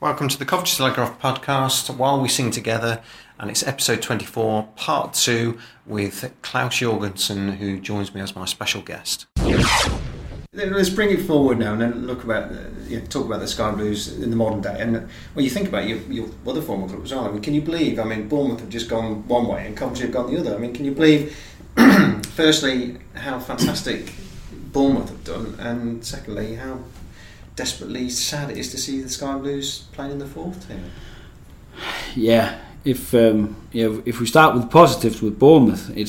Welcome to the Coventry Telegraph podcast, While We Sing Together, and it's episode 24, part 2, with Klaus Jorgensen, who joins me as my special guest. Let's bring it forward now and then look about, talk about the Sky Blues in the modern day. And when you think about your other former clubs, aren't you? I mean, can you believe? I mean, Bournemouth have just gone one way and Coventry have gone the other. I mean, can you believe, firstly, how fantastic Bournemouth have done, and secondly, how desperately sad it is to see the Sky Blues playing in the fourth team? Yeah, if we start with positives with Bournemouth, it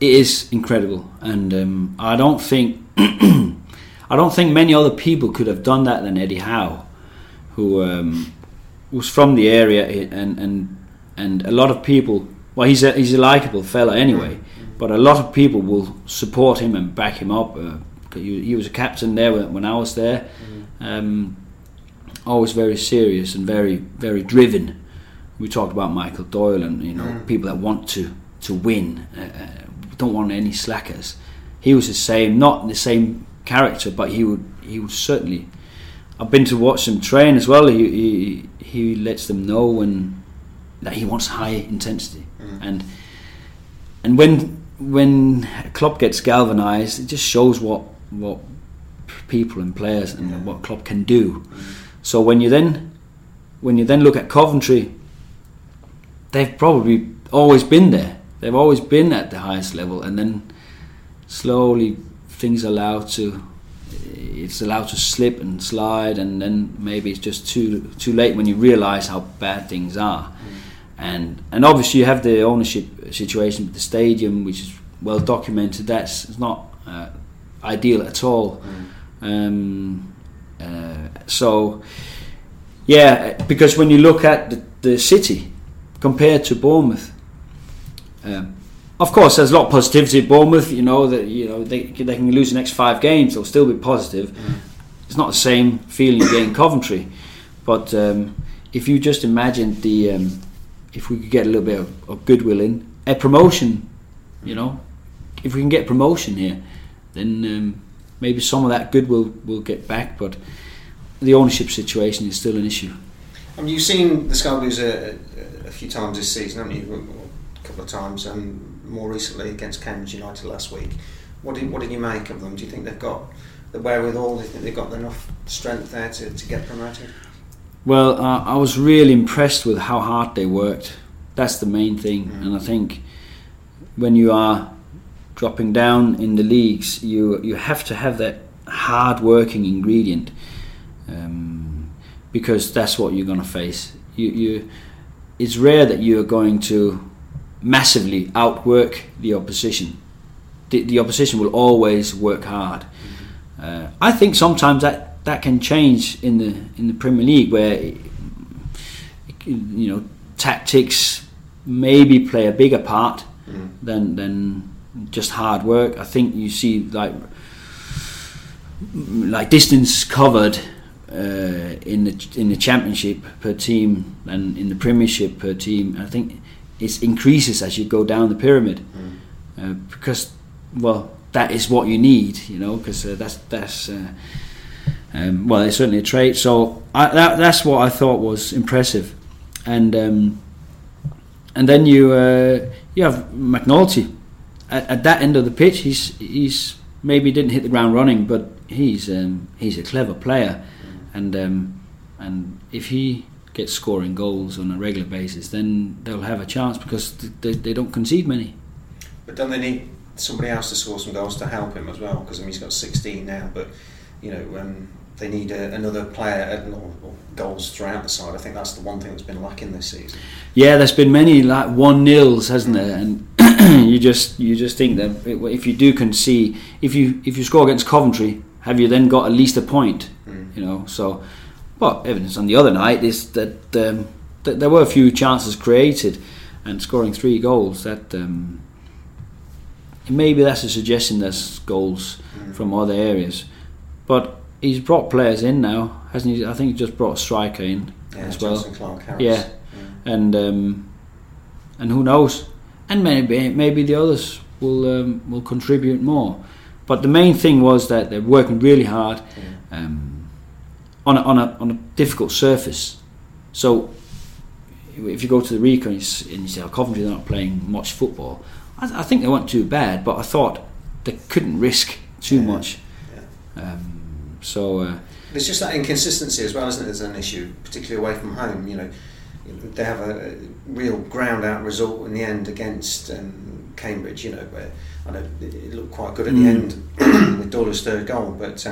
is incredible, and I don't think many other people could have done that than Eddie Howe, who was from the area, and a lot of people. Well, he's a likeable fella anyway, but a lot of people will support him and back him up. He was a captain there when I was there. Always very serious and very, very driven. We talked about Michael Doyle and people that want to win, don't want any slackers. He was the same, not the same character, but he would certainly. I've been to watch him train as well. He lets them know when that he wants high intensity, and when Klopp gets galvanised, it just shows what people and players and what Klopp can do. So when you then look at Coventry, they've probably always been there. They've always been at the highest level, and then slowly things are allowed to slip and slide, and then maybe it's just too late when you realise how bad things are. And obviously you have the ownership situation with the stadium, which is well documented. That's not ideal at all. Because when you look at the city compared to Bournemouth, of course there's a lot of positivity at Bournemouth. They can lose the next 5 games, they'll still be positive. It's not the same feeling you get in Coventry, but if you just imagine the. If we could get a little bit of goodwill in a promotion, if we can get promotion here, then maybe some of that goodwill will get back. But the ownership situation is still an issue. I mean, you've seen the Sky Blues a few times this season, haven't you? A couple of times, and more recently against Cambridge United last week. What did you make of them? Do you think they've got the wherewithal? Do you think they've got enough strength there to get promoted? Well, I was really impressed with how hard they worked. That's the main thing. And I think when you are dropping down in the leagues, you have to have that hard-working ingredient, because that's what you're going to face. It's rare that you are going to massively outwork the opposition. The opposition will always work hard. I think sometimes that can change in the Premier League, where tactics maybe play a bigger part than just hard work. I think you see like distance covered in the Championship per team and in the Premiership per team. I think it increases as you go down the pyramid, because that is what you need, because that's. It's certainly a trait. So that's what I thought was impressive, and then you have McNulty at that end of the pitch. He's maybe didn't hit the ground running, but he's a clever player, and if he gets scoring goals on a regular basis, then they'll have a chance, because they don't concede many. But don't they need somebody else to score some goals to help him as well? Because he's got 16 now, but. They need another player or goals throughout the side. I think that's the one thing that's been lacking this season. Yeah, there's been many 1-0s, hasn't there? And you just think that if you do concede, if you score against Coventry, have you then got at least a point? So But evidence on the other night is that, that there were a few chances created, and scoring 3 goals, that maybe that's a suggestion there's goals from other areas. But he's brought players in now, hasn't he? I think he just brought a striker in as well. Johnson, Clark, Harris. Yeah. And who knows? And maybe the others will contribute more. But the main thing was that they're working really hard on a difficult surface. So if you go to the Rico and you say, oh, Coventry, they're not playing much football. I think they weren't too bad, but I thought they couldn't risk too much. Yeah. There's just that inconsistency as well, isn't it? There's an issue, particularly away from home. You know, they have a real ground-out result in the end against Cambridge. You know, where I know it looked quite good at the end with Doyle's third goal, but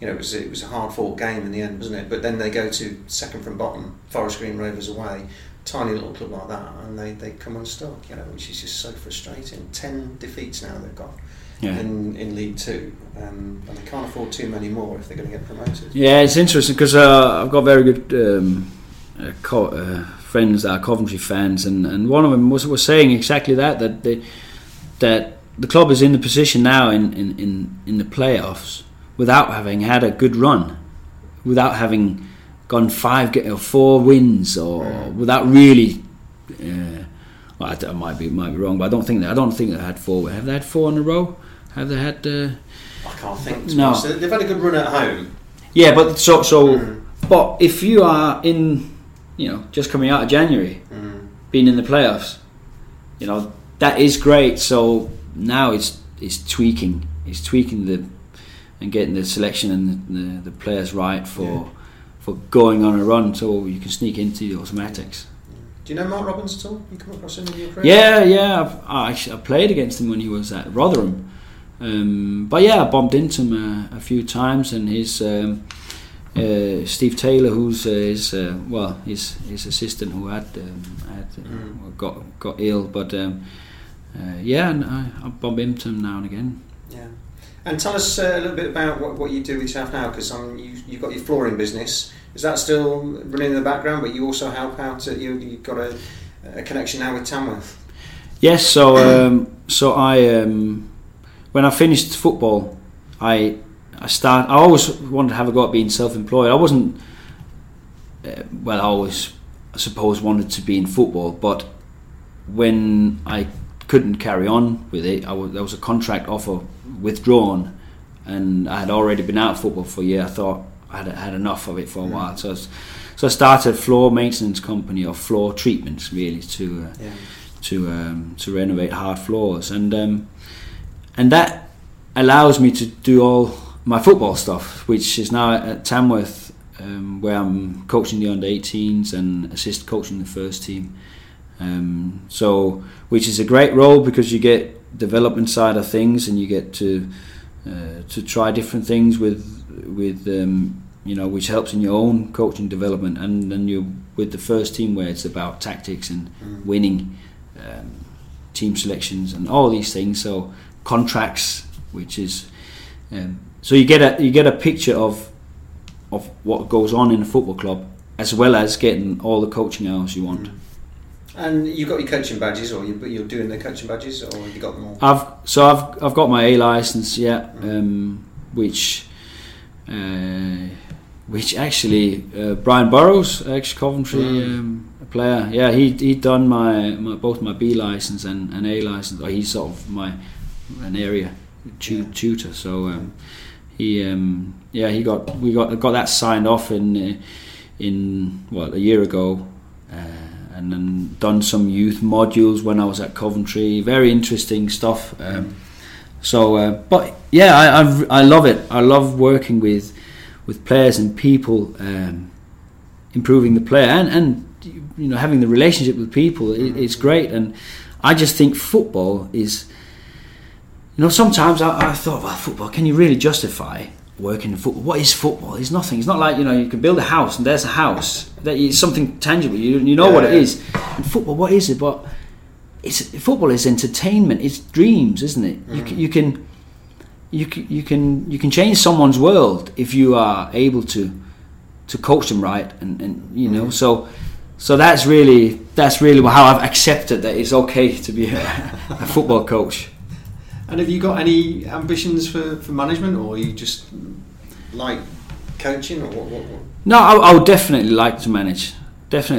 you know, it was a hard-fought game in the end, wasn't it? But then they go to second from bottom, Forest Green Rovers away, tiny little club like that, and they come unstuck. You know, which is just so frustrating. 10 defeats now they've got. Yeah. In League Two, and they can't afford too many more if they're going to get promoted. Yeah, it's interesting because I've got very good friends that are Coventry fans, and one of them was saying exactly that the club is in the position now in the playoffs without having had a good run, without having gone 4 wins, or without really. I might be wrong, but I don't think they had 4. Have they had 4 in a row? Have they had? I can't think. No, so they've had a good run at home. Yeah, but but if you are in, you know, just coming out of January, being in the playoffs, you know, that is great. So now it's tweaking and getting the selection and the players right for going on a run, so you can sneak into the automatics. Do you know Mark Robbins at all? You come across him in your career? Yeah. I played against him when he was at Rotherham. But yeah, I bumped into him a few times, and his Steve Taylor, who's his assistant, who got ill. But and I bump into him now and again. Yeah. And tell us a little bit about what you do with yourself now, because you've got your flooring business. Is that still running in the background? But you also help out. You've got a connection now with Tamworth. Yes. So I when I finished football, I always wanted to have a go at being self-employed. I wasn't. I always, I suppose, wanted to be in football, but when I couldn't carry on with it, there was a contract offer withdrawn, and I had already been out of football for a year. I thought I had enough of it for a while, so I started a floor maintenance company, or floor treatments, really, to renovate hard floors, and that allows me to do all my football stuff, which is now at Tamworth, where I'm coaching the under-18s and assist coaching the first team. Which is a great role because you get development side of things, and you get to try different things with you know, which helps in your own coaching development, and then you're with the first team where it's about tactics and winning, team selections and all these things. So contracts, which is so you get a picture of what goes on in a football club, as well as getting all the coaching hours you want. And you got your coaching badges, or you're doing the coaching badges, or have you got them all? I've got my A license, which actually Brian Burrows, ex-Coventry player, he'd done my both my B license and A license. Or he's sort of an area tutor, so we got that signed off in a year ago. And then done some youth modules when I was at Coventry. Very interesting stuff. I love it. I love working with players and people, improving the player and you know, having the relationship with people. It's great. And I just think football is, you know, sometimes I thought, well, football, can you really justify working in football? What is football? It's nothing. It's not like, you know, you can build a house and there's a house. It's something tangible. You know what it is. And football, what is it? But football is entertainment. It's dreams, isn't it? Mm-hmm. You can change someone's world if you are able to to coach them right, and you know, so that's really how I've accepted that it's okay to be a football coach. And have you got any ambitions for management, or you just like coaching, or what? No, I would definitely like to manage. But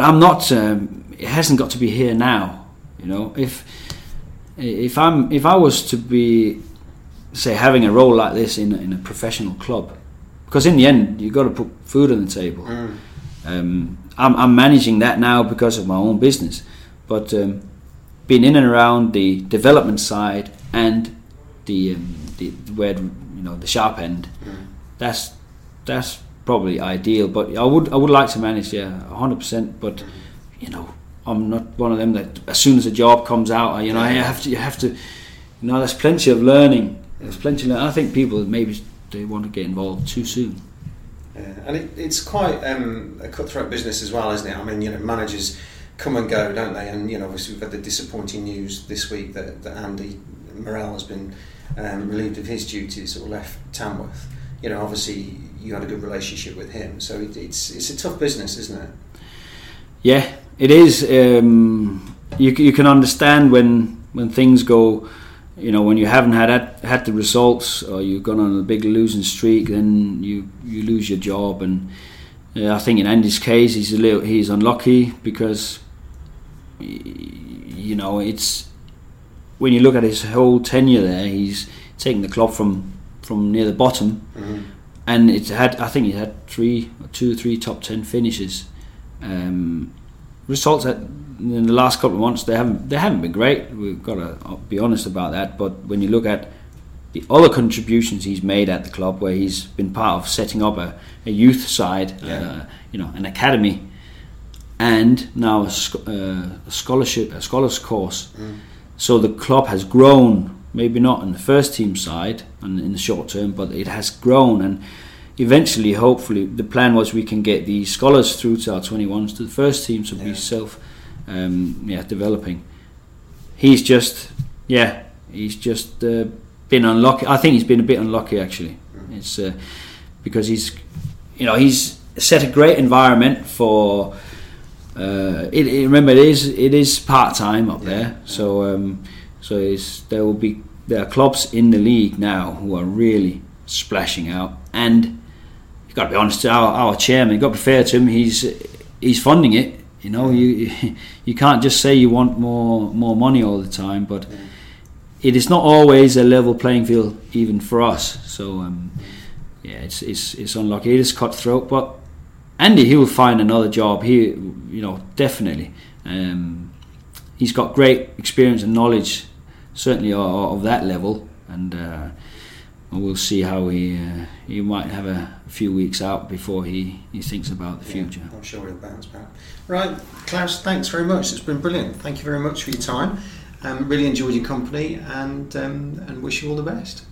I'm not. It hasn't got to be here now. You know, if I was to be, say, having a role like this in a professional club, because in the end you got to put food on the table. I'm managing that now because of my own business, but being in and around the development side and the where, you know, the sharp end, that's probably ideal. But I would like to manage, 100%. But you know, I'm not one of them that as soon as a job comes out, you know, you have to. You know, there's plenty of learning. I think people maybe they want to get involved too soon. And it's quite a cutthroat business as well, isn't it? I mean, you know, managers come and go, don't they? And you know, obviously we've had the disappointing news this week that Andy Morrell has been relieved of his duties or left Tamworth. You know, obviously you had a good relationship with him, so it's a tough business, isn't it? Yeah, it is. You can understand when things go. You know, when you haven't had the results, or you've gone on a big losing streak, then you lose your job. And I think in Andy's case, he's unlucky because, you know, it's when you look at his whole tenure there, he's taken the club from near the bottom, and it had two or three top 10 finishes. Results in the last couple of months they haven't been great. We've got to be honest about that. But when you look at the other contributions he's made at the club, where he's been part of setting up a youth side, you know, an academy, and now a scholars course, so the club has grown. Maybe not in the first team side and in the short term, but it has grown. And eventually, hopefully, the plan was we can get the scholars through to our 21s to the first team, so be self. Developing. He's just been unlucky. I think he's been a bit unlucky actually. It's because he's set a great environment for. Remember, it is part time up there. So there are clubs in the league now who are really splashing out, and you've got to be honest. Our chairman, you've got to be fair to him. He's funding it. You know, you can't just say you want more money all the time, but it is not always a level playing field even for us. So it's unlucky. It is cutthroat, but Andy, he will find another job. He, you know, definitely. He's got great experience and knowledge, certainly of that level, and we'll see how he might have a few weeks out before he thinks about the future. I'm sure he'll bounce back. Right, Klaus, thanks very much. It's been brilliant. Thank you very much for your time. Really enjoyed your company, and wish you all the best.